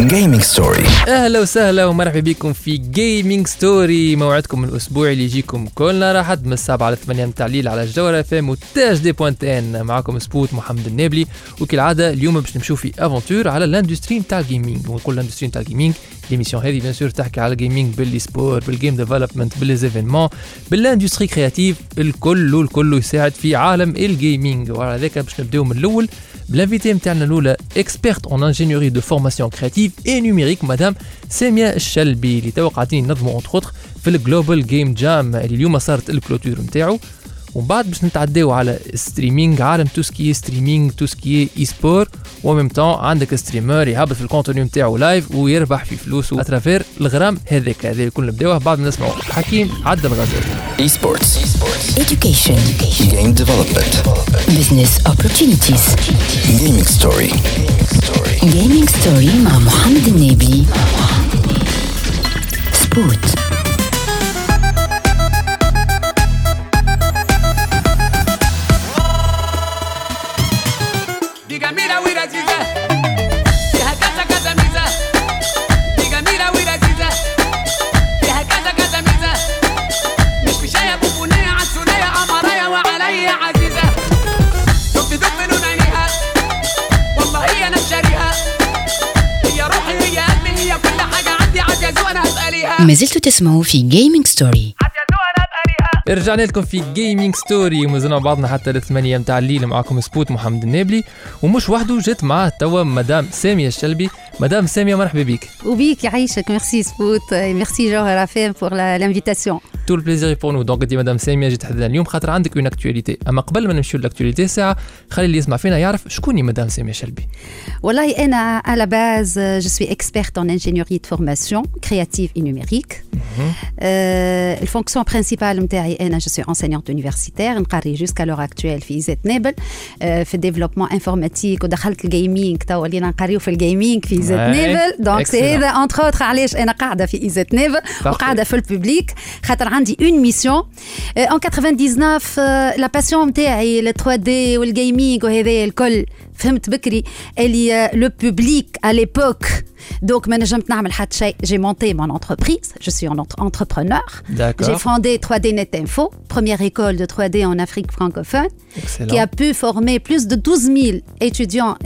جيمنج ستوري. اهلا وسهلا ومرحبا بكم في جيمنج ستوري، موعدكم الاسبوع اللي يجيكم كل نهار احد من 7 ل 8 متاع الليل على الجوهرة FM وتاج دي بوينت ان. معاكم سبوت محمد النابلي، وكالعاده اليوم باش نمشيو في افونتور على الاندستري نتاع الجيمنج. ونقول الاندستري نتاع الجيمنج، ليميسيون هذه بيان سور تحكي على الجيمنج باللي سبور، بالجيم ديفلوبمنت، بالليزيفينمون، بالاندستري كرياتيف، الكل يساعد في عالم الجيمنج. وعلى ذاك باش نبداو من الاول بالانفيتي نتاعنا الاولى، اكسبيرت اون انجينيوري دو فورماسيون كرياتيف اي نيميريك، مدام ساميا شلبي، اللي تو قاعدين ننظموا اونتر اوتر في الجلوبال جيم جام اللي اليوم صارت الكلوتور نتاعو. ومن بعد باش نتعداو على ستريمينغ، عالم توسكي ستريمينغ، توسكي اي سبور، وميم طون عندك ستريمر يهبط في الكونتوني نتاعو لايف ويربح في فلوسه اترافير الغرام هذاك. هذا الكل نبداوه بعد ما نسمعوا حكيم عدى الغزال. اي سبورتس، ايديوكيشن، جيم ديفلوبمنت، بزنس اوبورتونيتيز، جيمنج ستوري. جيمنج ستوري مع محمد النبي، سبورت. ما زلت تسمعوا في جيمنج ستوري. رجعنا لكم في جيمنج ستوري ومازلنا بعضنا حتى ل8 متاع الليل. معاكم سبوت محمد النابلي، ومش وحده، جت معاه توا مدام سامية شلبي. مدام سامية مرحبا بيك. وبيك يعيشك. ميرسي سبوت، ميرسي جوهر افام بور لانفيتاسيون. تو البليزير بور نو. دونك دي مدام سامية جيت حدنا اليوم خاطر عندك اون اكتواليتي، اما قبل ما نمشيو للاكتواليتي ساعه خلي اللي يسمع فينا يعرف شكون هي مدام سامية شلبي. والله انا على باز جو سوي اكسبيرت ان انجينيوري دو فورماسيون كرياتيف اي نيميريك. الفونكسيون برينسيبال نتاعي انا جو سوي انسينيونت يونيفرسيتير، نقري جوسكا لور اكتويل في زيت نابل في ديفلوبمون انفورماتيك، ودخلت الجيمنج تو اللي نقريو في الجيمنج في إيزت نيفل. دونك سي هذا انتر اوتر علاش انا قاعده في إيزت نيفل وقاعده في الببليك، خاطر عندي اون ميسيون. ان 99 لا باسيون نتاعي ل 3 دي والجيمنج وهذا الكل، فهمت بكري اللي لو ببليك ا ليبوك. Donc, j'ai monté mon entreprise. Je suis un entrepreneur. D'accord. J'ai fondé 3D Net Info, première école de 3D en Afrique francophone. Excellent. Qui a pu former plus de 12 000 étudiants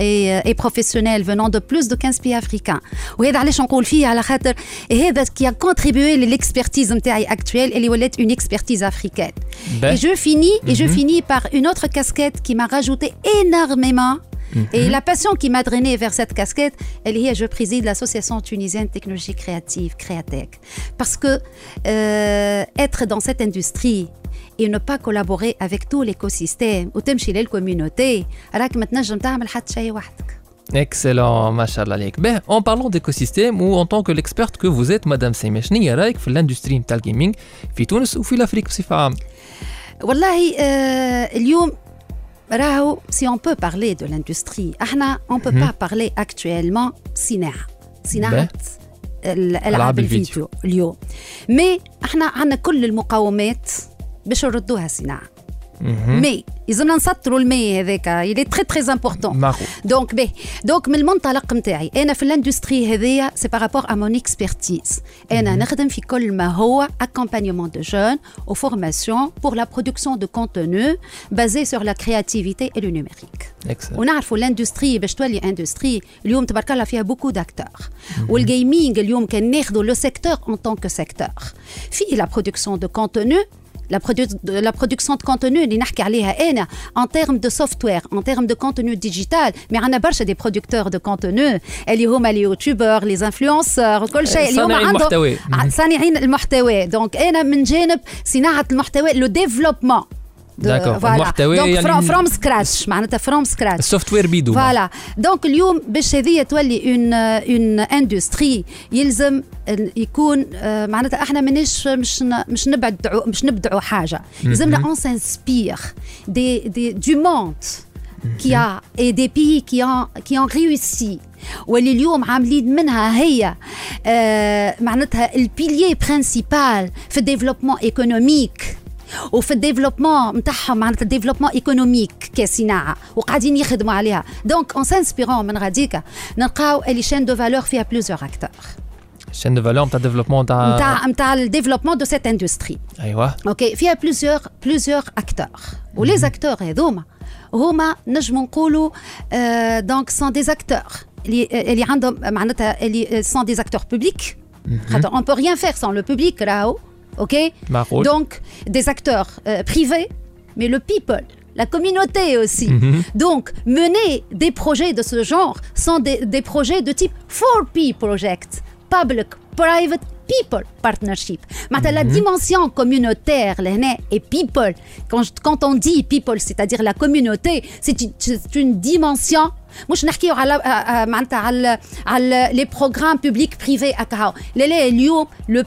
et professionnels venant de plus de 15 pays africains. Et c'est ce qui a contribué à l'expertise actuelle et une expertise africaine. Et je finis par une autre casquette qui m'a rajouté énormément. Et la passion qui m'a drainée vers cette casquette, elle est, je préside l'association tunisienne technologie créative, Créatec. Parce que être dans cette industrie et ne pas collaborer avec tout l'écosystème ou t'aimer les communautés, alors que maintenant je ne peux pas faire quelque chose seul. Excellent, machallah عليك. Ben, en parlant d'écosystème ou en tant que l'experte que vous êtes, Madame Semia, شنو رايك في l'industrie نتاع الجيمنج في تونس وفي الأفريق بصفة عامة؟ والله اليوم راهو si on peut parler de l'industrie احنا on peut pas parler actuellement صناعة الألعاب الفيديو اليوم، مي احنا عنا كل المقاومات باش نردوها صناعة. مي يلزمنا نسطروا المي هذاك اللي تري تري امبورطون. دونك دونك من المنطلق نتاعي انا في الاندستري هذيا سي بارابور ا مون اكسبيرتيز، انا نخدم في كل ما هو اكومبانيمون دو جون او فورماسيون بور لا برودكسيون دو كونتوني بازي سور لا كرياتيفيتي اي لو نيميريك. ونعرفوا الاندستري باش تولي اندستري اليوم تبارك الله فيها بوكو داكتور، والجيمنج اليوم كان ناخذوا لو سيكتور اون طونك سيكتور في لا برودكسيون دو كونتوني. La production de contenu, اللي نحكي عليها أنا en termes de software, en termes de contenu digital. Mais on a برشا des producteurs de contenu اللي هما les youtubeurs, les influenceurs, كل شيء اليوم عندهم صانعين المحتوى. Donc أنا من جانب صناعة المحتوى le développement. دونك فوالا فروم سكراتش، معناتها فروم سكراتش السوفت وير بيدو فوالا. دونك اليوم باش هذه تولي اون اندستري يلزم يكون معناتها احنا مانيش مش نبدعوا حاجه، لازمنا اون سانسبير دي دو موند كي ا اي دي بي كي ان ريوسي، واللي اليوم عاملين منها هي معناتها البيليه برينسيبال في الديفلوبمون ايكونوميك وفي الديفلوبمون نتاعهم، معناتها الديفلوبمون ايكونوميك كصناعه وقاعدين يخدموا عليها. دونك اون سانسبيرون من غاديكا نلقاو لي شين دو فالور فيها بلوزور اكتور. شين دو فالور نتاع ديفلوبمون نتاع الديفلوبمون دو سيت اندستري. ايوا اوكي فيها بلوزور اكتور، ولي زاكتور هذوما هما نجموا نقولوا دونك سون دي زاكتور اللي عندهم معناتها اللي سون دي زاكتور بوبليك، خاطر اون بو ريان فير سون لو بوبليك راهو. Okay. Donc des acteurs privés, mais le people, la communauté aussi. Donc mener des projets de ce genre sont des projets de type 4P project, public, private, people partnership. Maintenant la dimension communautaire et people. Quand on dit people, c'est-à-dire la communauté, c'est une dimension. مش نحكيو على لي بروغرام بوبليك بريفي هكا. لا لا اليوم لو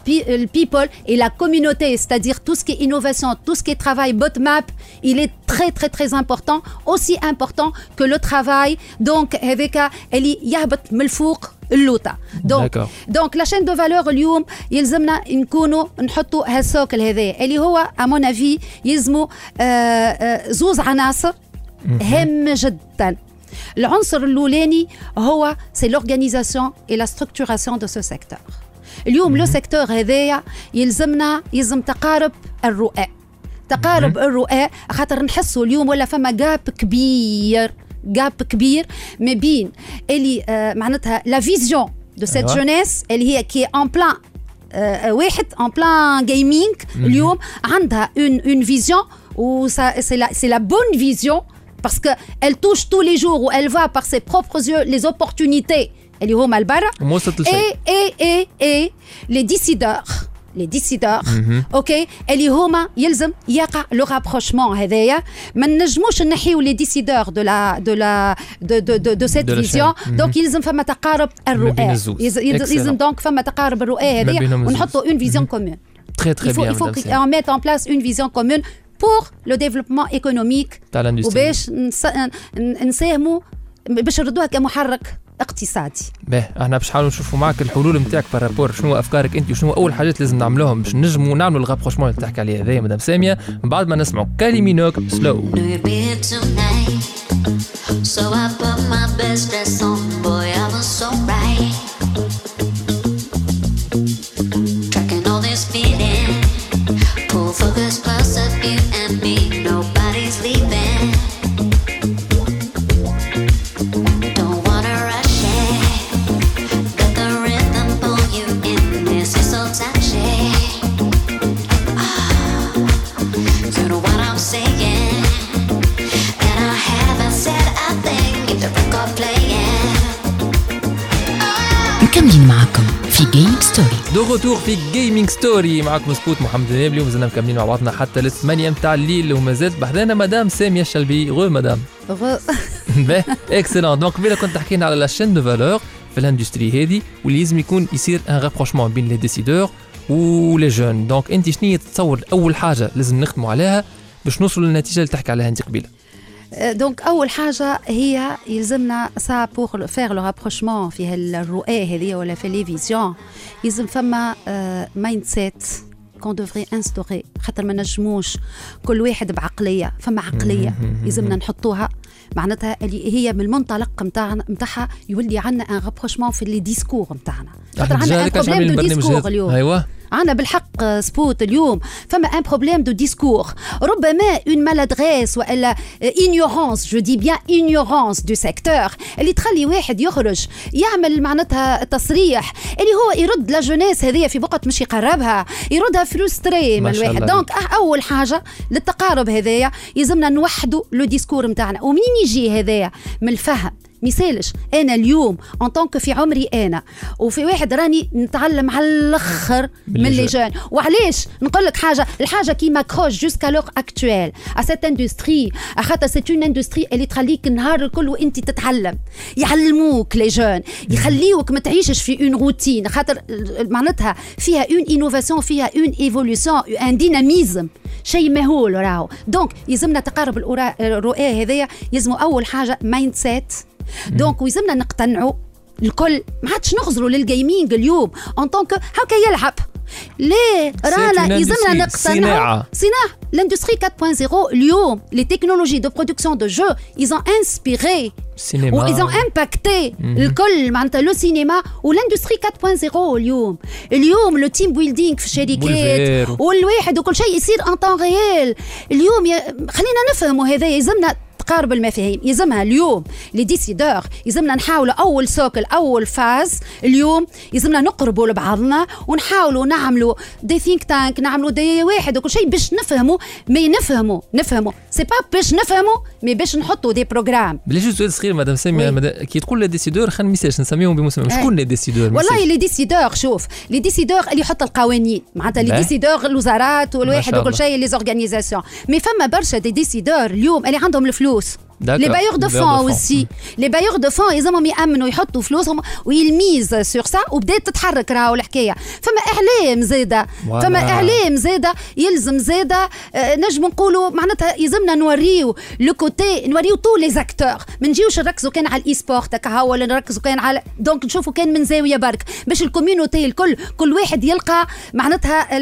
بيبل اي لا كوميونيتي c'est-à-dire tout ce qui est innovation, tout ce qui est travail bottom up, il est très très très important, aussi important que le travail donc هذاك اللي يهبط من الفوق اللوطه. دونك لا شين دو فالور اليوم يلزمنا نكونوا نحطوا هالسوكل هذايا اللي هو امون افي يلزموا زوز عناصر هامه جدا. العنصر الاولاني هو سي لورغانيزاسيون اي لا ستركتوراسيون دو سو سيكتور. اليوم لو سيكتور هذايا يلزم تقارب الرؤى خاطر نحسوا اليوم ولا فما جاب كبير ما بين اللي معناتها لا فيزيون دو سيت جونيس اللي هي كي اون بلان واحد اون بلان جيمينغ اليوم عندها اون فيزيون و سي لا بون فيزيون parce que elle touche tous les jours où elle voit par ses propres yeux les opportunités اللي هما البرا et les décideurs اوكي اللي هما يلزم يقع لو رابروشمون هذايا. ما نجموش نحيو لي ديسيدور دو لا دو لا دو دو دو سيت فيزيون. دونك يلزم فما تقارب الرؤى، يلزم دونك فما تقارب الرؤى هذيا ونحطوا اون فيزيون كومون. Très très bien. Il faut qu'on mette en place une vision commune pour le développement économique وباش نساهموا باش نردوها كمحرك اقتصادي. باه احنا باش نحاولوا نشوفوا معك الحلول نتاعك بارابور، شنو افكارك انت وشنو اول حاجات لازم نعملوهم باش نجموا نعملوا الغابروشمون اللي تحكي عليه هذايا مدام ساميه، من بعد ما نسمعوا كاليمينوك سلو. Focus close up, you and me, nobody's leaving. Don't wanna rush it, got the rhythm, pull you in, this is so touchy. You know what I'm saying, and I haven't said a thing, keep the record playing. نكمل معكم في Game Story. دو غوتور في جيمنج ستوري معاكم سبوت محمد النابلي ومازلنا مكملين مع بعضنا حتى للثمانية متاع الليل ومازالت بحذانا مدام سامية شلبي. غو مدام غو اكسلون. دونك قبيله كنت تحكينا على لا شين دو فالور في الاندستري هذه واللي لازم يكون يصير ان رابروشمون بين لي ديسيدور ولي جون. دونك انت شنية تتصور اول حاجه لازم نخدموا عليها باش نوصلوا للنتيجه اللي تحكي عليها انت قبيله؟ دونك اول حاجه هي يلزمنا سا بور فير لو رابروشمون في هالرؤى هذه ولا في لي فيزيون يلزم فما مايند سيت كون دوفري انستوري، خاطر ما نجموش كل واحد بعقليه. فما عقليه يلزمنا نحطوها معناتها اللي هي من المنطلق نتاعها يولي عندنا ان رابروشمون في لي ديسكور نتاعنا، خاطر عندنا ان بروبليم دو ديسكور اليوم. ايوا عنا بالحق سبوت اليوم فما ان بروبليم دو ديسكور، ربما اون مالادريس والا ignorance جو دي بيان ignorance دو سيكتور اللي تخلي واحد يخرج يعمل معناتها تصريح اللي هو يرد لا جونيس هذه في وقت مش يقربها يردها فروستري من الواحد. دونك اول حاجه للتقارب هذايا يلزمنا نوحدوا لو ديسكور نتاعنا. ومنين يجي هذايا؟ من الفهم. مثالش انا اليوم ان طونك في عمري انا وفي واحد راني نتعلم على الاخر من لي جون. وعلاش نقول لك حاجه الحاجه كي ماكروش جوسكا لوغ اكتويل ا سيت اندستري، خاطر سيت اون اندستري اللي تخليك النهار الكل وانت تتعلم. يعلموك لي جون، يخليوك ما تعيشش في اون روتين، خاطر معناتها فيها اون انوفاسيون، فيها اون ايفولوسيون، ان ديناميزم شيء مهول راهو. دونك يلزمنا تقارب الرؤى هذيا يلزم اول حاجه مايند سيت. دونك ويزمنا نقتنعوا الكل ما عادش نخزروا للجيمينج اليوم ان طونك هاكا يلعب ليه؟ راه لازمنا نقتنعوا صناعة لاندستري 4.0 اليوم لي تكنولوجي دو برودكسيون دو جو ils ont inspiré و ils ont impacté الكل معناتها لو سينما ولاندستري 4.0 اليوم. اليوم لو تيم بيلدينغ في الشركات والواحد وكل شيء يصير ان طون ريال اليوم. خلينا نفهموا هذا، يلزمنا قارب المفاهيم، يلزمها اليوم لي ديسيدور يلزمنا نحاولوا اول سوكل اول فاز اليوم يلزمنا نقربوا لبعضنا ونحاولوا نعملوا دي ثينك تانك، نعملوا دي واحد وكل شيء باش نفهموا. مي نفهموا سي با باش نفهموا مي باش نحطوا دي بروغرام. بلي سؤال صغير مدام ساميه، كي تقول لي ديسيدور خلينا ميساج نسميهم بمسمى شكون لي ديسيدور. والله لي ديسيدور، شوف لي ديسيدور اللي يحط القوانين معناتها لي ديسيدور الوزارات والواحد وكل شيء لي زورغانيزاسيون. مي فما برشا دي ديسيدور اليوم اللي عندهم الفلوس. Les bailleurs de fonds aussi. Les bailleurs de fonds, ils ont mis amènent, ils mettent فلوسهم ويل ميز sur ça وبدات تتحرك راهو الحكايه. فما اعلام زاده، فما اعلام زاده يلزم زاده نجم نقولوا معناتها يلزمنا نوريو لو كوتي، نوريو تو لي اكتور، ما نجيوش نركزوا كان على الاي سبورت هكا ولا نركزوا كان على دونك نشوفوا كان من زاويه برك باش الكوميونيتي الكل كل واحد يلقى معناتها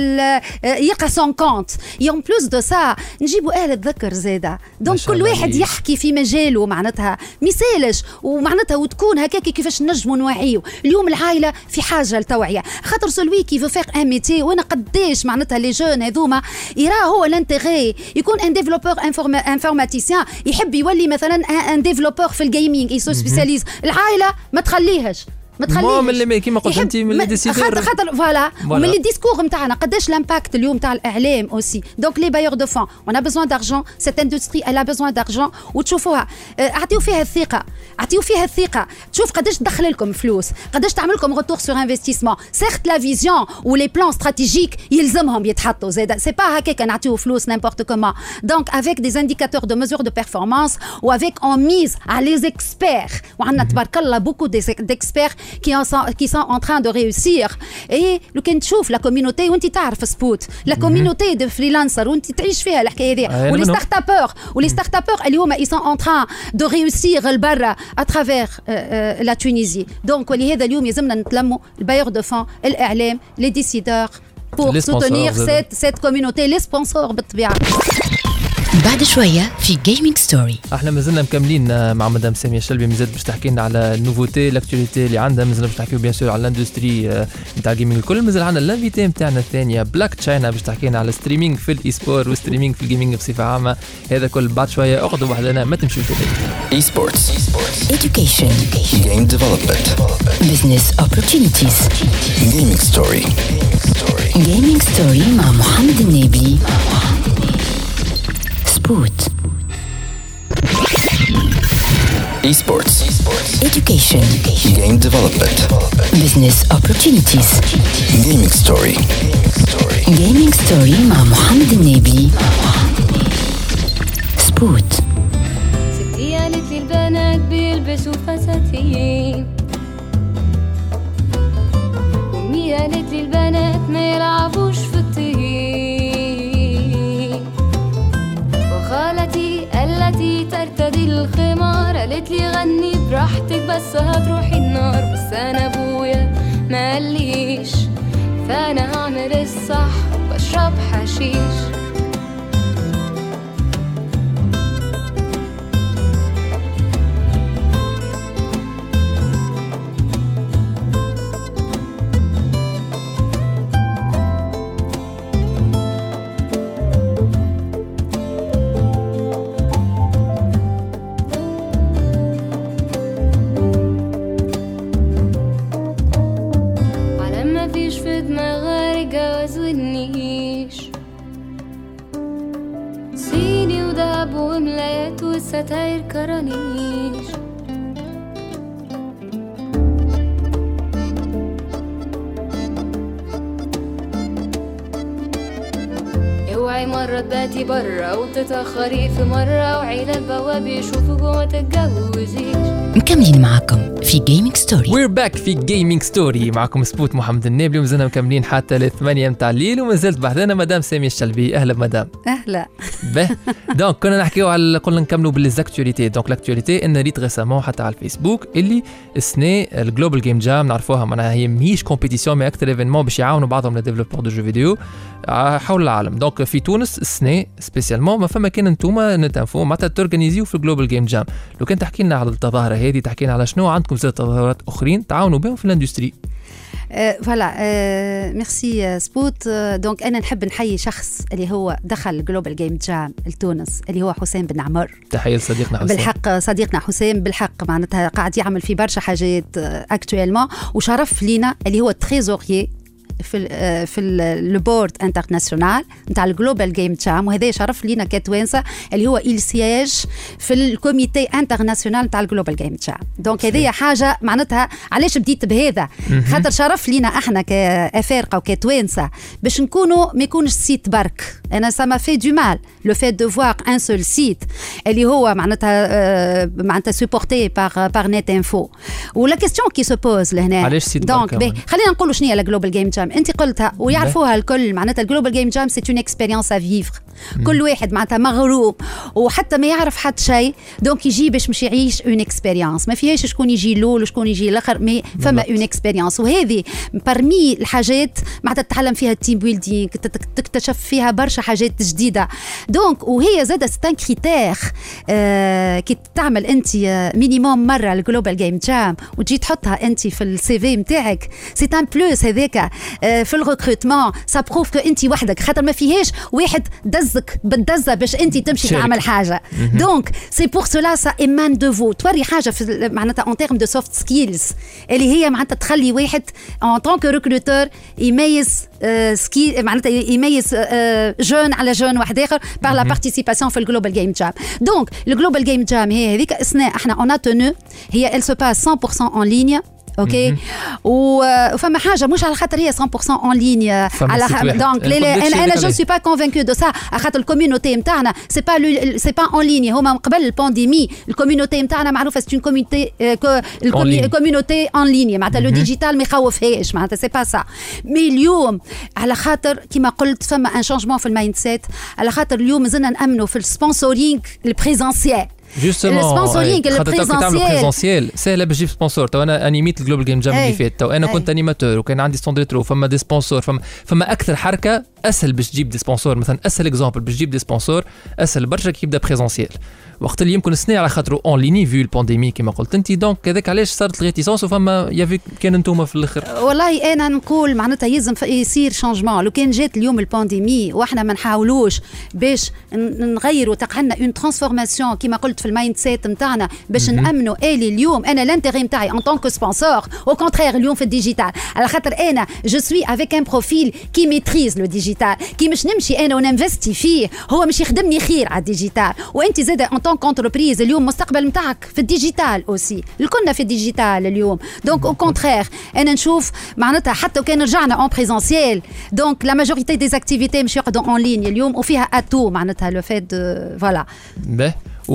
يلقى سون كونت. يوم بلوس دو سا نجيبوا اهل الذكر زاده دونك كل واحد يحكي في مجاله معناتها مثالش ومعناتها وتكون هكاك كيفاش نجموا نوعيو. اليوم العائله في حاجه لتوعيه خاطر سلوي كي في فيق اميتي وانا قداش معناتها لي جون هذوما يراه هو لانتيغي يكون ان ديفلوبور انفورماتيسيان يحب يولي مثلا ان ديفلوبور في الجيمنج يسو سبيساليز. العائله ما تخليهاش مو اللي كيما قلت انت من لي ديسيدور خاطر فوالا من لي ديسكور نتاعنا قداش لامباكت اليوم تاع الاعلام اوسي. دونك لي بايور دو فون اون ا بيزوان دارجون، سيت اندستري الا بيزوان دارجون وتشوفوها اعطيو فيها الثقه، اعطيو فيها الثقه تشوف قداش تدخل لكم فلوس، قداش تعمل لكم روتور سور انفستيسمون. سيرت لا فيزيون و لي بلان استراتيجيك يلزمهم يتحطوا زاد سي با هكاك نعطيو فلوس نيمبورت كومون. دونك افيك دي انديكاتور دو ميزور دو بيرفورمانس و افيك اون ميز على لي اكسبير وعندنا تبارك الله بوكو ديكسبير qui sont en train de réussir. Et لو كان تشوف لا كوميونيتي وانت تعرف سبوت لا كوميونيتي دو فريلانسر وانت تعيش فيها الحكايه هذه ولي ستارت ابور اللي هما ils sont en train de réussir لبرا اترافير لا تونيزي. دونك ولهذا اليوم يلزمنا نتلموا البايور دو فون الاعلام لي ديسيدور pour soutenir cette communauté les sponsors بالطبيعه. بعد شويه في جيمنج ستوري احنا مازلنا مكملين مع مدام ساميه شلبي، مازال باش تحكي لنا على النوفوتي لاكتواليتي اللي عندها، مازلنا باش نحكيو بيان سور على الاندستري نتاع الجيمنج الكل. مازال عندنا الانفيتي نتاعنا الثانيه بلاك تشاينا باش تحكي لنا على ستريمينغ في الاي سبور وستريمينغ في الجيمنج بصفه عامه. هذا كل بعد شويه، اقعدوا وحدنا ما تمشيوش. اي سبورتس، education، game development، business opportunities، gaming story. gaming story مع محمد النبي. Sport. Esports. Education. Game development. Business opportunities. Gaming story. Gaming story مع محمد النبي. Sport. ستي قالت لي البنات بيلبسوا فساتين، وأمي قالت لي البنات ما يلعبوش في الطين، خالتي قالتي ترتدي الخمار، قالتلي غني براحتك بس هتروحي النار. بس انا ابويا ما قاليش، فانا هعمل الصح واشرب حشيش. ستاير كرانيش اوعي تطلعي مرة تباتي برا وتتأخري في مرة وعيلة البواب يشوفك وما تتجوزيش. مكملين معاكم في جيمنج ستوري. وير باك في جيمنج ستوري معاكم سبوت محمد النابلي ومازلنا مكملين حتى ل8 متاع الليل ومازلت بعدنا مدام سامية الشلبي. اهلا مدام. اهلا. به دونك كنا نحكيو على قلنا نكملوا بالزاكتواليتي. دونك لاكتواليتي ان ريت ريسامون حتى على الفيسبوك اللي السنه الجلوبال جيم جام نعرفوها معناها هي ماهيش كومبيتيسيون مي اكثر ايفينمون باش يعاونوا بعضهم لي ديفلوبور دو جو فيديو حول العالم. دونك في تونس السنه سبيسيالمون ما فما كان انتوما نتنفو معناتها تورغانيزيو في الجلوبال جيم جام. لو كان تحكي لنا على الظاهره هذه تحكينا على شنو عندكم زاد تظاهرات اخرين تعاونوا بهم في الاندستري. فوالا ميرسي سبوت. دونك انا نحب نحيي شخص اللي هو دخل جلوبال جيم جام لتونس اللي هو حسام بن عمر. تحيه لصديقنا حسام. بالحق صديقنا حسام بالحق معناتها قاعد يعمل في برشا حاجات اكتويلمون وشرف لينا اللي هو تريزوريي في البورد انترناسيونال نتاع الجلوبال جيم جام. وهذا شرف لينا كتوانسه اللي هو السياج في الكوميتي انترناسيونال نتاع الجلوبال جيم جام. دونك هذه حاجه معناتها علاش بديت بهذا خاطر شرف لينا احنا كافارقه وكتوانسه باش نكونوا ما يكونش سيت برك. انا سما في دو مال لو فيت دو فوار ان سول سيت اللي هو معناتها سوبورتي بار نت انفو. ولا كيستيون كي سو بوز لهنا علاش سيت برك. دونك خلينا نقولوا شنو هي الجلوبال جيم جام. انت قلتها ويعرفوها الكل معناتها الجلوبال جيم جام سي اون اكسبيريونس ا فيفر. كل واحد معناتها مغروب وحتى ما يعرف حد شيء دونك يجي باش مش يعيش اون اكسبيريونس. ما فيهاش شكون يجي الاول وشكون يجي الاخر مي فما اون اكسبيريونس. وهذه برمي الحاجات معناتها تتعلم فيها التيم بيلدينغ تكتشف فيها برشا حاجات جديده. دونك وهي زاده سي ان كريتير كي تعمل انت مينيموم مره الجلوبال جيم جام وتجي تحطها انت في السي في نتاعك سي ان بلوس هذاك في الريكروتمون. سا بروف كو انت وحدك خاطر ما فيهاش واحد دزك بالدزه باش انت تمشي شارك. تعمل حاجه دونك سي بور سولا سا ايمان دو فو توري حاجه في معناتها اون تيرم دو سوفت سكيلز اللي هي معناتها تخلي واحد اون طونك ريكروتور يميز سكيل معناتها يميز جون على جون واحد اخر بار لا بارتيسيباسيون في الجلوبال جيم جام. دونك الجلوبال جيم جام هي هذيك السنه احنا اون اتونو هي ال سو باس 100% اون لينيا. اوكي وفما حاجه مش على خاطر هي 100% اون ليني على دونك انا جو سو با كونفينكو دو سا خاطر الكوميونيتي نتاعنا سي با سي با اون ليني. هما من قبل البانديمي الكوميونيتي نتاعنا معروفه سي كوميونيتي الكوميونيتي اون ليني معناتها لو ديجيتال ما يخوفهاش معناتها سي با سا. مي اليوم على خاطر كيما قلت فما ان شانجمون في المايند سيت على خاطر اليوم مازلنا نامنوا في السبونسورينغ البريزونسيال. جوستومون السبونسورينغ البريزونسيال سهله باش تجيب سبونسور. تو انا انيميت الجلوبال جيم جام اللي فات تو انا كنت انيماتور وكان عندي ستون ريترو فما دي سبونسور فما اكثر حركه اسهل باش تجيب دي سبونسور مثلا اسهل اكزامبل باش تجيب دي سبونسور اسهل برشا كي يبدا بريزونسيال وقت اللي يمكن السنه على خاطر اون ليني فيو البانديمي كما قلت انت. دونك هذاك علاش صارت الريتيسونس وفما يافي كان انتوما في الاخر. والله انا نقول معناتها يلزم يصير شانجمون. لو كان جات اليوم البانديمي واحنا ما نحاولوش باش نغيروا تقعنا اون ترانسفورماسيون كما قلت في المايند سيت نتاعنا باش نامنوا الي اليوم انا لانتيغي نتاعي ان طونك سبونسور او كونترير اليوم في الديجيتال على خاطر انا جو سوي افيك ان بروفيل كي ميتريز لو ديجيتال كي مش نمشي انا وننفستي فيه هو مش يخدمني خير على الديجيتال. وانت زاد طونك انتربريز اليوم مستقبل نتاعك في الديجيتال اوسي الكلنا في الديجيتال اليوم. دونك او كونترير انا نشوف معناتها حتى كان رجعنا اون بريزونسيال دونك لا ماجوريتي دي اكتيفيتي مش يقعدوا اون لين اليوم وفيها اتو معناتها لو فات فوالا.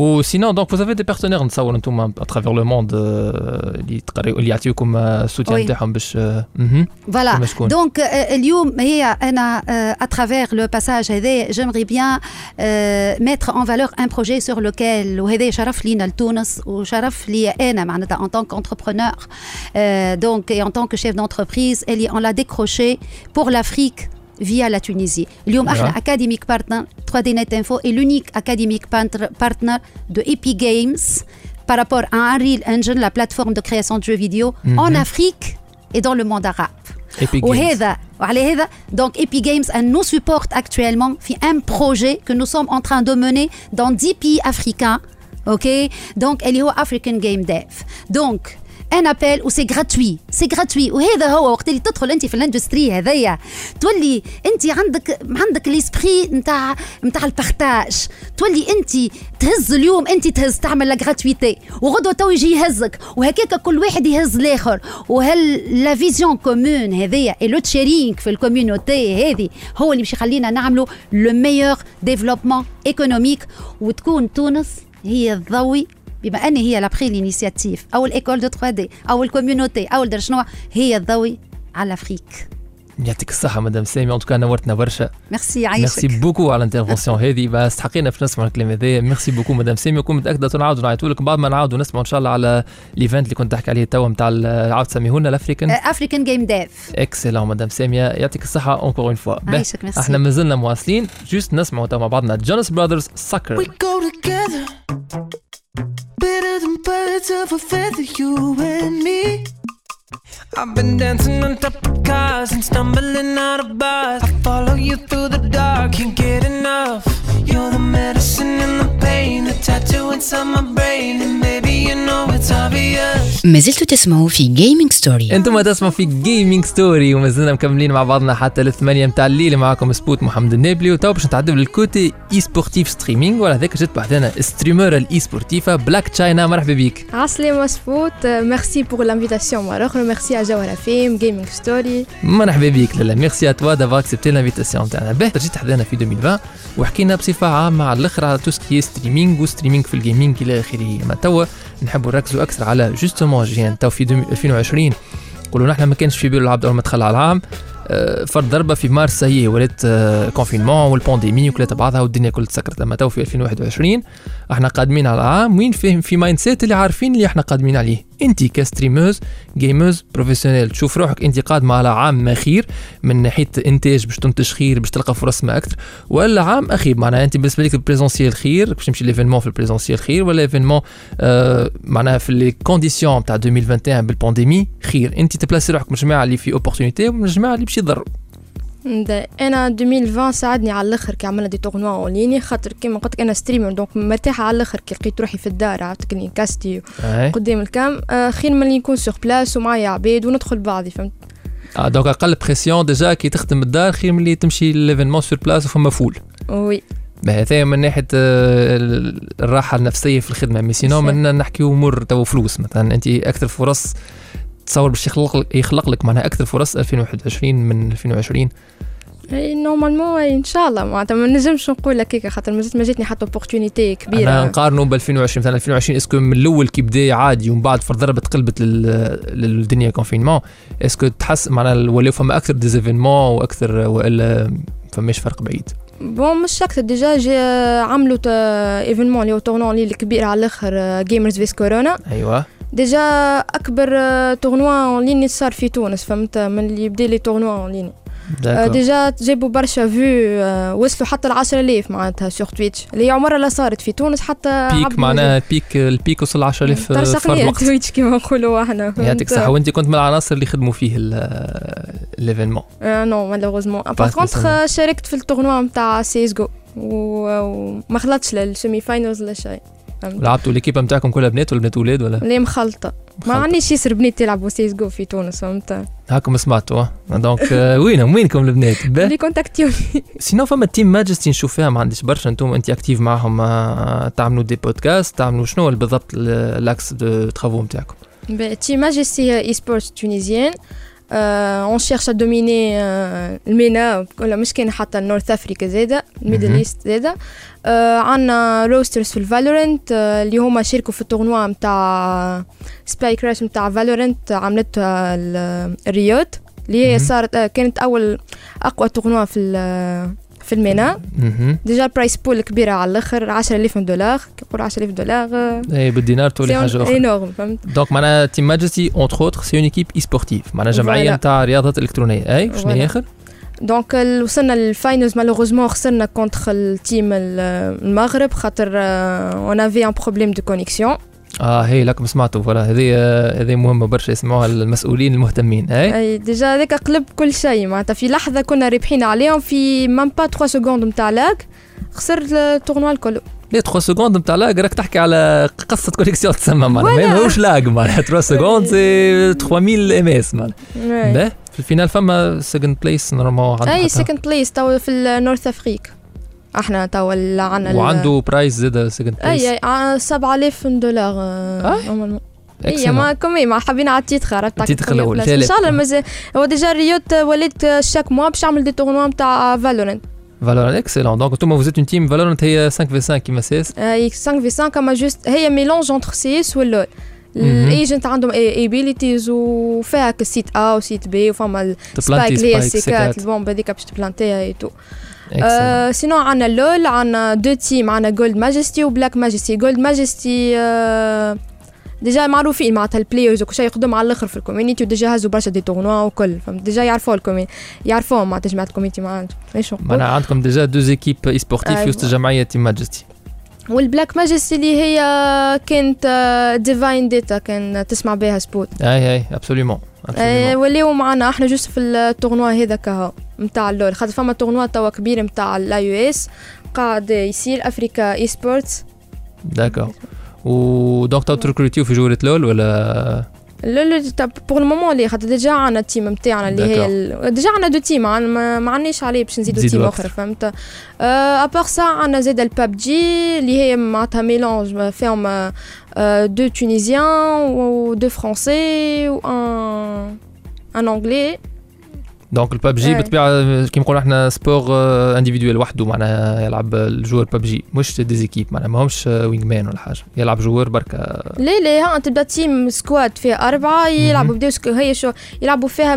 Ou sinon, donc vous avez des partenaires à travers le monde اللي يعطيوكم السوتيان تاعهم باش voilà. Donc اليوم هي انا à travers le passage هذا j'aimerais bien mettre en valeur un projet sur lequel وهذا شرف لينا لتونس وشرف لي انا معناتها en tant qu'entrepreneur donc et en tant que chef d'entreprise اللي on l'a décroché pour l'Afrique via la Tunisie. اليوم احنا اكاديميك بارتنر 3D Net Info et l'unique académique partner de Epic Games par rapport à Unreal Engine, la plateforme de création de jeux vidéo en Afrique et dans le monde arabe. وهذا وعلى هذا donc Epic Games nous supporte actuellement في un projet que nous sommes en train de mener dans 10 pays africains. OK? Donc اللي هو African Game Dev. Donc ان ابل وسي غراتوي سي غراتوي. وهذا هو وقت اللي تدخل انت في الاندستري هذيا تولي انت عندك ليسبري نتاع البارتاج. تولي انت تهز اليوم انت تهز تعمل لا غراتويتي وغدوه تو يجي يهزك وهكاك كل واحد يهز الاخر. وهل لا فيزيون كومون هذيا اي لو تشيرينغ في الكوميونيتي هذه هو اللي باش يخلينا نعملوا لو ميور ديفلوبمون ايكونوميك. وتكون تونس هي الضوي بما أن هي لابخي الانيسياتيف أو الإيكول دو 3D أو الكوميونوتي أو الدرشنوع هي الضوء على أفريك. يعطيك الصحة مدام سامي، أنتوكا نورتنا برشا. ميرسي عايشك. ميرسي بوكو على الانترفونسيون هذه، بس استحقينا باش نسمعوا الكلام هذايا. ميرسي بوكو مدام سامي، وكون متأكدة نعاودوا نعيطوا لك بعد ما نعاودوا نسمعوا إن شاء الله على الإيفنت اللي كنت تحكي عليه توا نتاع عاود سميهولنا الأفريكان أفريكان جيم ديف. إكسيلون مدام سامي، يعطيك الصحة أونكور أون فوا. عايشك ميرسي. احنا مازلنا مواصلين، جوست نسمعوا توا مع بعضنا جونس برادرز سكر. Better than birds of a feather, you and me. I've been dancing on top of cars and stumbling out of bars. I follow you through the dark, can't get enough. You're the medicine and the pain, the tattoo inside my brain, and maybe you know it's obvious. ما زلتوا تسمعوا في جيمنج ستوري. انتم ما تسمعوا في جيمنج ستوري وما زلنا مكملين مع بعضنا حتى الثمانية متاع الليل. معاكم سبوت محمد النابلي، وتو باش نتعدوا للكوتي اي سبورتيف ستريمينغ. ولا هذاك جات بعدنا ستريمر الاي سبورتيفا بلاك تشاينا، مرحبا بيك. عسلامة سبوت، ميرسي بور لانفيتاسيون مرة أخرى. ميرسي على جوهرة فيم جيمنج ستوري. مرحبا بيك لالا، ميرسي اتوا دافوا اكسبتي لانفيتاسيون تاعنا. باه جيت حدانا في 2020 وحكينا بصفة عامة على الاخر على تو سكي ستريمينغ وستريمينغ في الجيمنج الى اخره. ما توا نحبوا نركزوا اكثر على جوستومون جيان تو في 2020. قولوا نحنا ما كانش في بال العبد اول ما دخل على العام، فرد ضربه في مارس هي ولات كونفينمون والبانديمي وكلات بعضها والدنيا كلها تسكرت. لما تو في 2021 احنا قادمين على العام وين فهم في مايند سيت اللي عارفين اللي احنا قادمين عليه. انت كستريموز جيموز بروفيسيونيل تشوف روحك انت قادمه على عام مخير من ناحيه انتاج باش تنتج خير باش تلقى فرص ما اكثر، ولا عام اخيب معناها انت بالنسبه لك البريزونسيال خير باش تمشي ليفينمون في البريزونسيال خير، ولا ايفينمون معناها في لي كونديسيون تاع 2021 بالبانديمي خير. انت تبلاسي روحك من الجماعه اللي في اوبورتونيتي ومن الجماعه اللي باش يضر. انا 2020 ساعدني على الاخر كي عملنا دي تورنوا اون ليني، خاطر كيما قلت لك انا ستريمر دونك مرتاحه على الاخر كي لقيت روحي في الدار عرفت نكاستي قدام الكام خير من اللي نكون سور بلاس ومعايا عباد وندخل بعضي فهمت. دونك اقل بريسيون ديجا كي تخدم الدار خير من اللي تمشي ليفينمون سور بلاس وفما فول. وي هذايا من ناحيه الراحه النفسيه في الخدمه. مي سينو من نحكيو مر تو فلوس مثلا انت اكثر فرص تصور باش يخلق لك معناها اكثر فرص 2021 من 2020 اي نورمالمون ان شاء الله. معناتها ما نجمش نقول لك هيك خاطر مازلت ما جاتني حتى اوبورتونيتي كبيره. انا نقارنوا ب 2020 مثلا 2020 اسكو من الاول كي بدا عادي ومن بعد فرض ضربت قلبت للدنيا كونفينمون اسكو تحس معناها ولا فما اكثر ديزيفينمون واكثر ولا فماش فرق بعيد. بون مش اكثر ديجا عملوا ايفينمون اللي هو تورنوا اللي كبير على الاخر جيمرز فيس كورونا. ايوه ديجا اكبر تورنوا اون لين صار في تونس فهمت من اللي يبدا لي تورنوا اون لين. ديجا جابوا برشا فيو وصلوا حتى ل 10000 معناتها سور تويتش اللي عمرها لا صارت في تونس حتى بيك معناها بيك البيك وصل 10000 فرق تويتش كيما نقولوا احنا. يعطيك الصحه. وانت كنت من العناصر اللي خدموا فيه ليفينمون. نو مالوغوزمون باغ كونتر شاركت في التورنوا نتاع سي اس جو وما خلطتش للسيمي فاينلز ولا شيء. لعبتوا ليكيب نتاعكم كلها بنات ولا بنات ولاد ولا؟ لا مخلطة، ما عنديش ياسر بنات يلعبوا سيس جو في تونس فهمت؟ هاكم سمعتوا دونك وينكم البنات؟ اللي كونتاكتيوني سينو فما تيم ماجستي نشوف فيها ما عنديش برشا. انتم انت اكتيف معاهم تعملوا دي بودكاست تعملوا شنو بالضبط لاكس دو ترافو نتاعكم؟ تيم ماجستي اي سبورت تونيزيان اون شيرش ا دوميني المينا ولا مش كان حتى النورث افريكا زاده الميدل ايست زاده. عندنا روسترز في الفالورنت اللي هما شاركوا في التورنوا نتاع سباي كراش نتاع فالورنت عملتها الرياض اللي هي صارت كانت اول اقوى تورنوا في المينا. ديجا برايس بول كبيره على الاخر $10,000 كيقول $10,000 اي بالدينار تولي حاجه اخرى انورم فهمت. دونك معناها تيم ماجستي اونتر اوتر سي اون ايكيب اي سبورتيف معناها جمعيه نتاع رياضات الكترونيه. اي شنو هي اخر دونك وصلنا للفاينلز مالوغوزمون خسرنا كونتر التيم المغرب خاطر اون افي ان بروبليم دو كونيكسيون. هي لكم سمعتوا فوالا هذه مهمه برشا يسمعوها المسؤولين المهتمين. اي ديجا هذاك قلب كل شيء معناتها في لحظه كنا ربحين عليهم في مام با 3 سكوند نتاع لاك خسرت التورنوا الكل. ليه 3 سكوند نتاع لاج راك تحكي على قصه كونيكسيون تسمى معناها ما هوش لاج معناها 3 سكوند سي 3000 ام اس معناها في الفينال فما سكند بليس نورمال اي سكند بليس تو في النورث افريك احنا تو عندنا وعنده برايس زاد سكند بليس اي $7000 نورمالمون اي ما كومي ما حابين على التيتخ تاع الاول ان شاء الله مازال هو ديجا ريوت ولات شاك موا باش تعمل دي تورنوا نتاع فالورانت Valorant excellent. Donc toi vous êtes une team Valorant هي 5v5 كيما CS. 5v5 كما جوست هي ميلونج انتر CS و LoL. الايجنت عندهم ابيليتيز وفيها كسيت ا وسيت بي وفما سبايك لي سيكات البومب هذيك باش تبلانتيها اي تو. سينو عندنا LoL عندنا دو تيم عندنا جولد ماجستي وبلاك ماجستي. جولد ماجستي ديجا معروفين مع البلايرز وكل شيء يقدموا على الاخر في الكوميونيتي وديجا هزوا برشا دي تورنوا وكل فهمت ديجا يعرفوا الكومي يعرفوا مع تجمعات الكوميونيتي مع انا عندكم ديجا دو زيكيب اي سبورتيف وسط جمعيه تيم ماجستي والبلاك ماجستي اللي هي كانت ديفاين ديتا كان تسمع بها سبوت اي اي ابسوليومون وليو معنا احنا جوست في التورنوا هذاك ها نتاع اللول خاطر فما تورنوا توا كبير نتاع الاي يو اس قاعد يصير افريكا اي سبورتس داكو و دونك تاو تركريتيو في جوله لول ولا لول تاع بور المومون اللي خاطر ديجا عندنا التيم نتاعنا اللي هي ديجا عندنا دو تيم ما عندناش عليه باش نزيدو تيم اخر فهمت ابار سا عندنا زاد البابجي اللي هي معناتها ميلونج فيهم دو تونيزيان و دو فرونسي و ان انجلي دونك البابجي بالطبيعه كيما نقولوا احنا سبور انديفيدويل وحده معناها يلعب الجوار بابجي مش ديزيكيب معناها ماهمش وينغ مان ولا حاجه يلعب جوار بركه لا لا تبدا تيم سكواد فيها 4 يلعبوا بداو هي شو يلعبوا فيها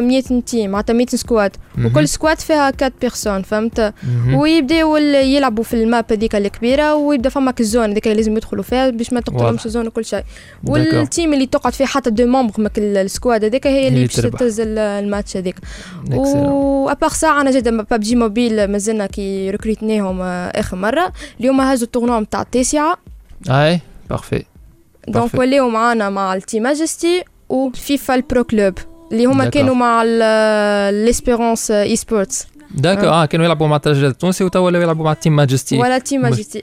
100 تيم معناتها 100 سكواد وكل سكواد فيها 4 بيرسون فهمت ويبداو يلعبوا في الماب هذيك الكبيره ويبدا فما كزون هذيك لازم يدخلوا فيها باش ما تقتلهمش الزون وكل شيء والتيم اللي تقعد فيه حتى دو ممبر من السكواد هذيك هي اللي باش تتهزل الماتش هذيك وابار سا عنا جدا بابجي موبيل مازلنا كي ركريتناهم اخر مره اليوم هازوا التورنوا نتاع 9 اي بارفي دونك وليو معانا مع التيم ماجستي وفيفا البرو كلوب اللي هما كانوا مع الاسبيرونس اي سبورتس داكو كانوا يلعبوا مع الترجي التونسي وتوا ولاو يلعبوا مع التيم ماجستي ولا تيم ماجستي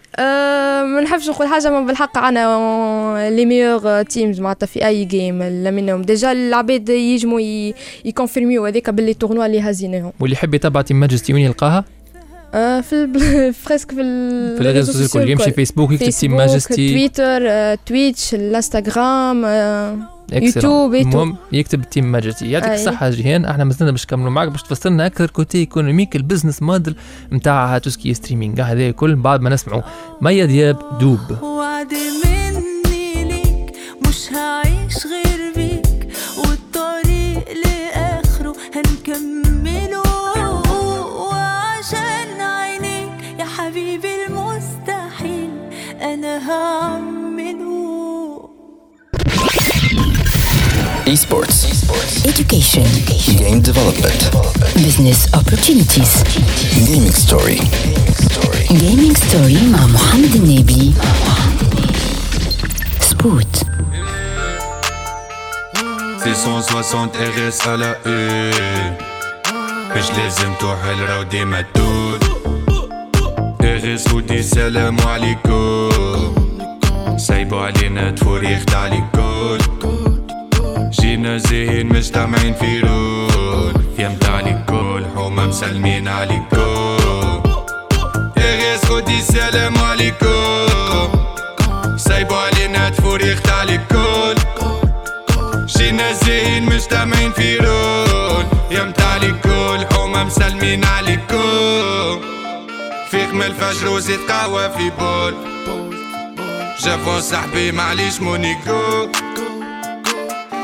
ما نحبش نقول حاجه ما بالحق انا لي ميور تيمز معناتها في اي جيم لا منهم ديجا العباد يجمو يكونفيرميو هذاك باللي تورنوا اللي هازيناهم واللي يحب يتبع تيم ماجستي وين يلقاها في فريسك في الريزو الكل يمشي فيسبوك يكتب تيم ماجستي تويتر تويتش الانستغرام يوتيوب المهم يكتب تيم ماجستي يعطيك الصحه جيهان احنا مازلنا باش نكملوا معاك باش تفسر لنا اكثر كوتي ايكونوميك البزنس موديل نتاع توسكي ستريمينغ هذا الكل بعد ما نسمعوا ميا دياب دوب وعد مني ليك مش هعيش غير بيك والطريق لاخره هنكمله وعشان عينيك يا حبيبي المستحيل انا هعمله Esports, education, game development, business opportunities, gaming story مع محمد النبي, sport. 660 RS à la une, مش لازم توحل راو ديما تدور. RS ودي السلام عليكم, سايبوا علينا تفوريخ تاع الكل. جينا زين مجتمعين في رول يمت عليكم حومة مسلمين عليكم اغيس خدي السلام عليكم سايبوا علينا تفوريخت عليكم جينا زين مجتمعين في رول يمت عليكم حومة مسلمين عليكم فيق من الفجر وزيد قهوة في بول جافون صاحبي معليش مونيكو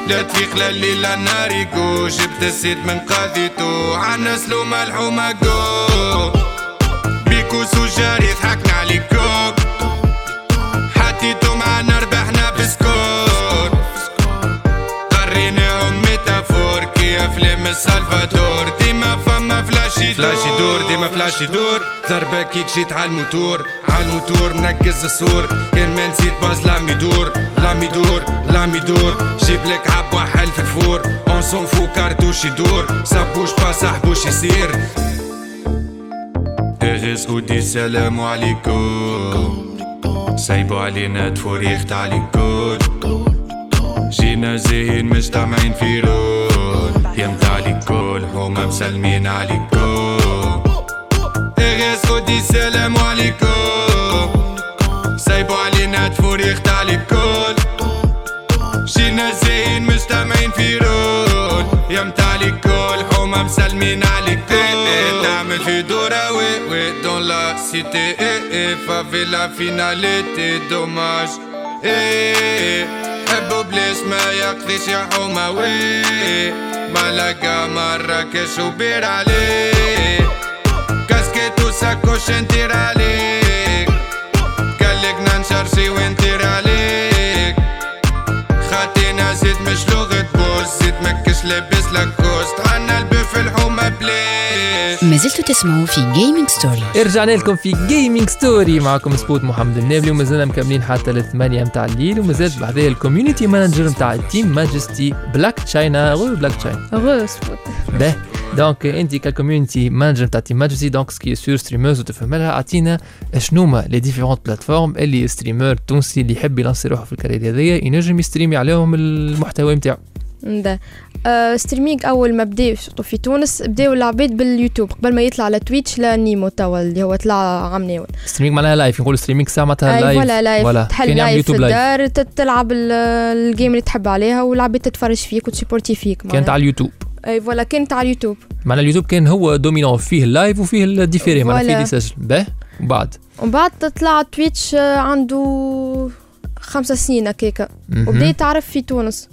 لا تفيق لليل النار يقو جبت السيد من قاذيتو عنسلو ملحومة قو بيكو سجاري ضحكنا عليكو حطيتو معنا ربحنا بسكور قريناهم ميتافور كي أفلام السلفادور ديما فما فلاشي دور ضربة كي جيت على الموتور منكز الصور كان ما نسيت باز لامي دور جيب لك عب وحل في الفور اون سون فو كارتوش يدور صابوش با صاحبوش يصير الرزق ودي السلام عليكم. سايبوا علينا تفوريخ تاع الكل. جينا زاهين مجتمعين في رول. يمتع الكل هما مسلمين عليكم. الرزق ودي السلام عليكم. سايبوا علينا تفوريخ تاع الكل. جينا زاهين مجتمعين في رول. يمتع الكل هما مسلمين عليكم. في دورة وي dans la cité favela finalité dommage حبوا بلاش ما يقضيش يا حومة وي ملقا مراكش وبير عليك كاسكيت وساكوش نطير عليك قالكنا نشارجي ونطير عليك خاطينا زيت مش لغة بوش زيت مكش لابس لاكوست عنا البير في الحومة بلاش. ما زلتوا تسمعوا في جيمنج ستوري. رجعنا لكم في جيمنج ستوري معكم سبوت محمد النابلي ومازلنا مكملين حتى للثمانية متاع الليل ومازلت بعدها الكوميونيتي مانجر متاع التيم ماجستي بلاك تشاينا. غو بلاك تشاينا غو سبوت باه دونك انت ككوميونيتي مانجر متاع التيم ماجستي دونك سكي سور ستريمرز وتفهم لها اعطينا شنوما لي ديفيرونت بلاتفورم اللي ستريمر تونسي اللي يحب يلانسي روحه في الكارير هذايا ينجم يستريمي عليهم المحتوى نتاعو. ندا ستريمينغ اول ما بدا في تونس بداو العباد باليوتيوب قبل ما يطلع على تويتش لنيمو توا اللي هو طلع عام ناول ستريمينغ معناها لايف نقولوا ستريمينغ ساعه معناتها لايف ولا تحل لايف في الدار تلعب الجيم اللي تحب عليها والعباد تتفرج فيك وتسبورتي فيك كانت على اليوتيوب. اي فوالا كانت على اليوتيوب معناها اليوتيوب كان هو دومينون فيه اللايف وفيه الديفيري معناها فيه اللي يسجل باه وبعد تطلع تويتش عنده 5 سنين هكاك وبدا يتعرف في تونس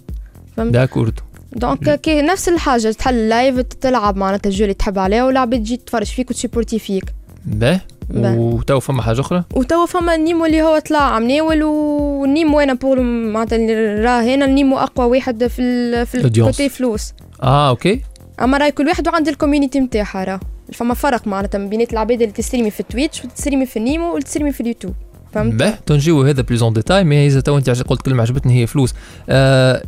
داكورد دونك كي نفس الحاجه تحل لايف تلعب معناتها الجو اللي تحب عليه والعباد تجي تتفرج فيك وتسيبورتي فيك باه وتوا فما حاجه اخرى وتوا فما نيمو اللي هو طلع عم ناول ونيمو انا بقول معناتها راه هنا نيمو اقوى واحد في الكوتي فلوس اوكي اما راي كل واحد وعنده الكوميونيتي نتاعها راه فما فرق معناتها بين العباد اللي تستريمي في تويتش وتستريمي في نيمو وتستريمي في اليوتيوب باه تنجيو هذا بليز اون ديتاي مي اذا تو انت قلت كلمه عجبتني هي فلوس.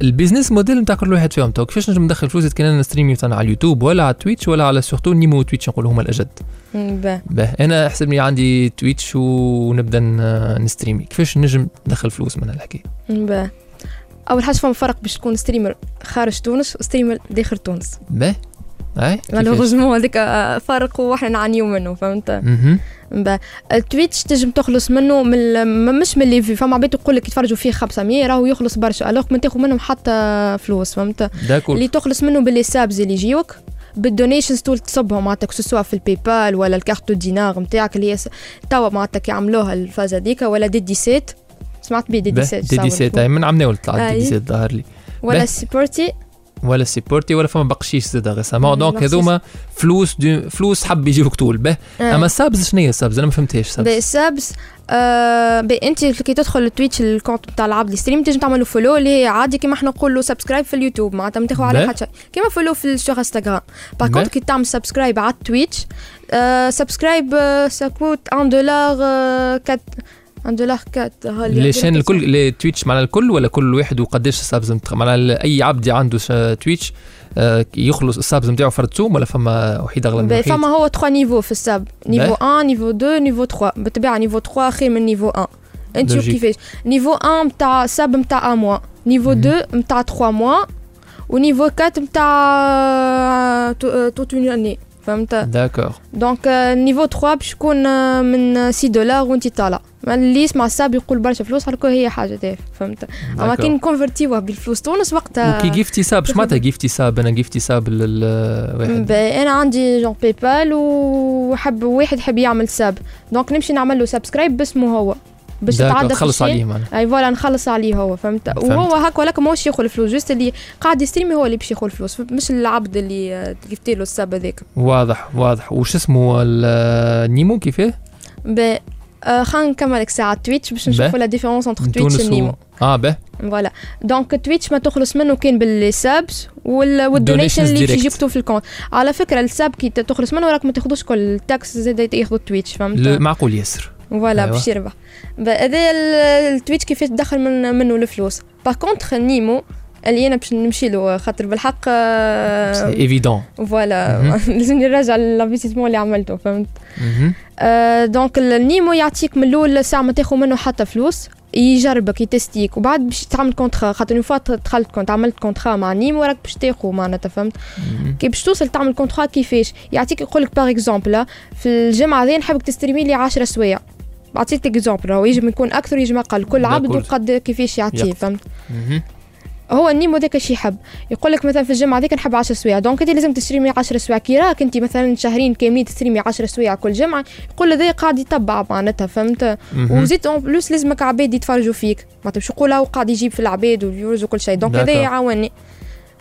البيزنس موديل نتاع كل واحد فيهم تو كيفاش نجم ندخل فلوس اذا كان انا نستريمي مثلا على اليوتيوب ولا على تويتش ولا على سورتو نيمو تويتش نقول هما الاجد باه انا احسبني عندي تويتش ونبدا نستريمي كيفاش نجم ندخل فلوس من هالحكايه باه اول حاجه فما فرق باش تكون ستريمر خارج تونس وستريمر داخل تونس باه اي مالوغوزمون هذاك فرق وحنا نعانيو منه فهمت التويتش تنجم تخلص منه مش من اللي فما عباد يقول لك يتفرجوا فيه 500 راهو يخلص برشا الوغ ما تاخذ منهم حتى فلوس فهمت اللي تخلص منه باللي سابز اللي يجيوك بالدونيشنز تول تصبهم معناتها سواء في الباي بال ولا الكارت دينار نتاعك اللي توا معناتها يعملوها الفازه ديك ولا دي ديسيت سمعت بيه دي ديسيت من عمناو طلع دي ديسيت ظهر لي ولا سيبورتي ولا سيبورتي ولا فما بقشيش زاد غسامه دونك هذوما فلوس حب يجيوك طول به اما السابز شنو هي السابز انا ما فهمتهاش السابز السابز انت كي تدخل للتويتش الكونت نتاع العبد اللي ستريم تنجم تعملوا فولو اللي هي عادي كيما احنا نقولوا سبسكرايب في اليوتيوب معناتها ما تاخذوا على حتى كيما فولو في انستغرام باغ كونت كي تعمل سبسكرايب على تويتش سبسكرايب ساكوت 1 دولار 4 $1 4 لي شان الكل لي تويتش معناها الكل ولا كل واحد وقداش السابز نتاعو معناها اي عبد عنده تويتش يخلص السابز نتاعو فرتسوم ولا فما وحيد اغلى من وحيد فما هو 3 نيفو في الساب نيفو 1 نيفو 2 نيفو 3 بالطبيعه نيفو 3 خير من نيفو 1 انت شوف كيفاش نيفو 1 نتاع ساب نتاع 1 موا نيفو 2 نتاع 3 موا ونيفو 4 نتاع توت اون اني فهمت داكور دونك نيفو 3 باش يكون من $6 وانت طالع اللي يسمع الساب يقول برشا فلوس هلكو هي حاجه تاف فهمت اما كي نكونفرتيوه بالفلوس تونس وقتها وكي جيفتي ساب باش معناتها جيفتي ساب انا جيفتي ساب للواحد انا عندي جون باي بال وحب واحد يحب يعمل ساب دونك نمشي نعمل له سبسكرايب باسمه هو باش تعدى نخلص عليه اي فوالا نخلص عليه هو فهمت وهو هاك ولاك ماهوش ياخذ الفلوس جست اللي قاعد يستريمي هو اللي باش ياخذ الفلوس مش العبد اللي جيفتي له الساب هذاك واضح وش اسمه نيمو كيفاه خلينا نكملك ساعه تويتش باش نشوفوا لا ديفيرونس انتر تويتش ونيمو باه فوالا دونك تويتش ما تخلص منه كان باللي سابس والدونيشن اللي تجيبته في الكونت على فكره الساب كي تخلص منه راك ما تاخذوش كل التاكس زاد ياخذوا تويتش فهمت معقول ياسر فوالا أيوة. باش يربح هذا التويتش كيفاش تدخل منه الفلوس باغ كونتر نيمو اللي أنا باش نمشي له خاطر بالحق إيفيدون فوالا لازمني نرجع للانفستيسمون اللي عملته فهمت. دونك النيمو يعطيك من الأول ساعة ما تاخذ منه حتى فلوس يجربك يتستيك وبعد باش تعمل كونترا خاطر اون فوا دخلت كنت عملت كونترا مع نيمو راك باش تاخذ معناتها فهمت. كي باش توصل تعمل كونترا كيفاش يعطيك يقول لك باغ اكزومبل في الجمعة هذه نحبك تستريمي لي 10 سوايع عطيتك اكزومبل راهو يجب يكون اكثر يجب اقل كل عبد وقد كيفاش يعطيه فهمت. هو النيمو ذاك شي يحب يقول لك مثلا في الجمعه ذيك نحب 10 سوايع دونك انت لازم تستريمي 10 سوايع كي راك انت مثلا شهرين كاملين تستريمي 10 سوايع كل جمعه يقول له ذا قاعد يتبع معناتها فهمت. وزيد اون بلوس لازمك عباد يتفرجوا فيك معناتها باش يقول هو قاعد يجيب في العباد والفيوز وكل شيء دونك هذا يعاوني.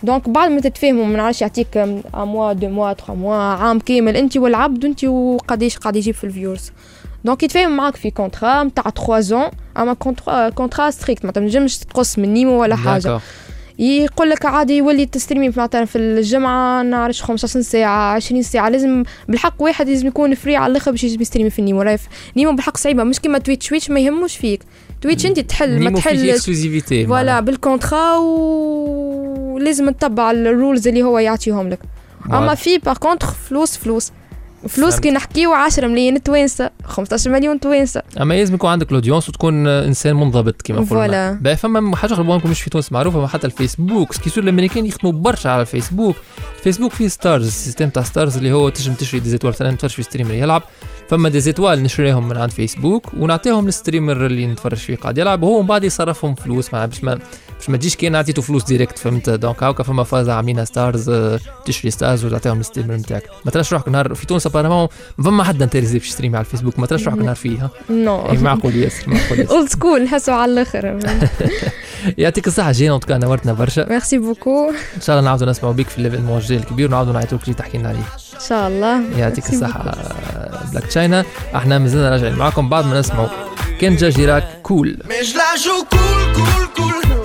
دونك بعد ما تتفاهموا ما نعرفش يعطيك اموا دو موا تخوا موا عام كامل انت والعبد انت وقداش قاعد يجيب في الفيوز دونك يتفاهم معاك في كونترا نتاع 3 ans اما كونترا ستريكت ما تنجمش تقص من نيمو ولا حاجه. يقول لك عادي يولي تستريمي مثلا في الجمعه نعرفش 15 ساعه 20 ساعه لازم بالحق واحد لازم يكون فري على الاخر باش يستريمي في النيمو. راهي نيمو بالحق صعيبه مش كيما تويتش ما يهموش فيك تويتش انت تحل ما تحلش فوالا بالكونترا ولازم تتبع الرولز اللي هو يعطيهم لك. اما في باغ كونتر فلوس فلوس فلوس كي نحكيو 10 ملايين توانسه 15 مليون توانسه اما لازم يكون عندك لوديونس وتكون انسان منضبط كما قلنا. باهي فما حاجه اخرى مش في تونس معروفه حتى الفيسبوك سكيسور الامريكان يخدموا برشا على الفيسبوك. الفيسبوك فيه ستارز السيستم تاع ستارز اللي هو تنجم تشري ديزيتوال مثلا نتفرج في ستريمر يلعب فما ديزيتوال نشريهم من عند فيسبوك ونعطيهم للستريمر اللي نتفرج فيه قاعد يلعب وهو من بعد يصرفهم فلوس مع باش ما تجيش كي نعطيته فلوس ديريكت فهمت. دونك هاكا فما فاز عاملينها ستارز تشري ستارز وتعطيهم للستريمر نتاعك ما تراش روحك نهار في تونس ما فما حد انتريزي باش يستريمي على الفيسبوك ما تراش روحك نهار فيه نو معقول ياسر معقول ياسر اولد سكول نحسوا على الاخر. يعطيك الصحه جينا اون توكا نورتنا برشا ميرسي بوكو ان شاء الله نعاودوا نسمعوا بيك في الليفينمون الجاي الكبير ونعاودوا نعيطوا لك تحكي لنا عليه ان شاء الله. يعطيك الصحه بلاك تشاينا احنا مازلنا راجعين معاكم بعد ما نسمعوا كان جا جيراك كول.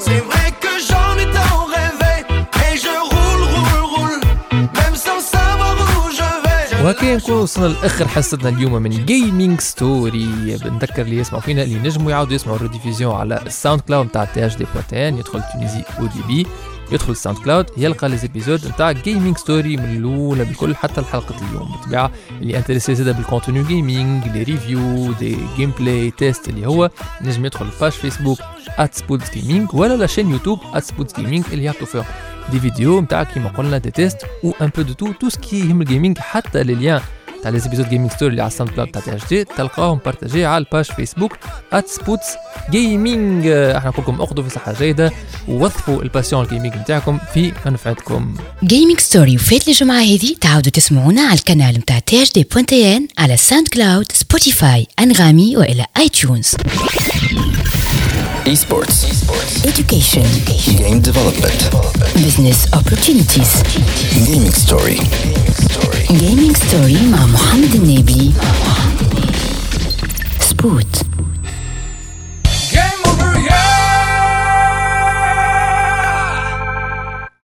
C'est vrai que j'en ai tant rêvé et je roule, roule, roule, même sans savoir où je vais. وهكا نكون وصلنا لآخر حصتنا اليوم من جيمنج ستوري. بنذكر اللي يسمعوا فينا اللي نجموا يعاودوا يسمعوا الريديفيزيون على الساوند كلاود نتاع THD.N يدخل تونيزي أوديبي يدخل الساوند كلاود يلقى ليزيبيزود نتاع جيمنج ستوري من الاولى بكل حتى الحلقه اليوم. بالطبيعه اللي انتريسي زاد بالكونتوني جيمنج لي ريفيو دي جيم بلاي تيست اللي هو نجم يدخل لباج فيسبوك @spoots gaming ولا لا شين يوتيوب @spoots gaming اللي يعطوا فيهم دي فيديو نتاع كيما قلنا دي تيست و ان بو دو تو سكي يهم الجيمنج حتى لي ليان تاع ليزيبيزود جيمنج ستوري اللي على الساوند كلاود تاع THD تلقاهم بارتاجي على الباج فيسبوك @spoots gaming. احنا نقول لكم اخذوا في صحه جيده ووظفوا الباسيون الجيمنج نتاعكم في منفعتكم. جيمنج ستوري وفات الجمعه هذه تعاودوا تسمعونا على القناه نتاع THD.N على الساوند كلاود سبوتيفاي انغامي والى اي تيونز. Esports, education, game development, business opportunities, gaming story مع محمد النبي, Sport.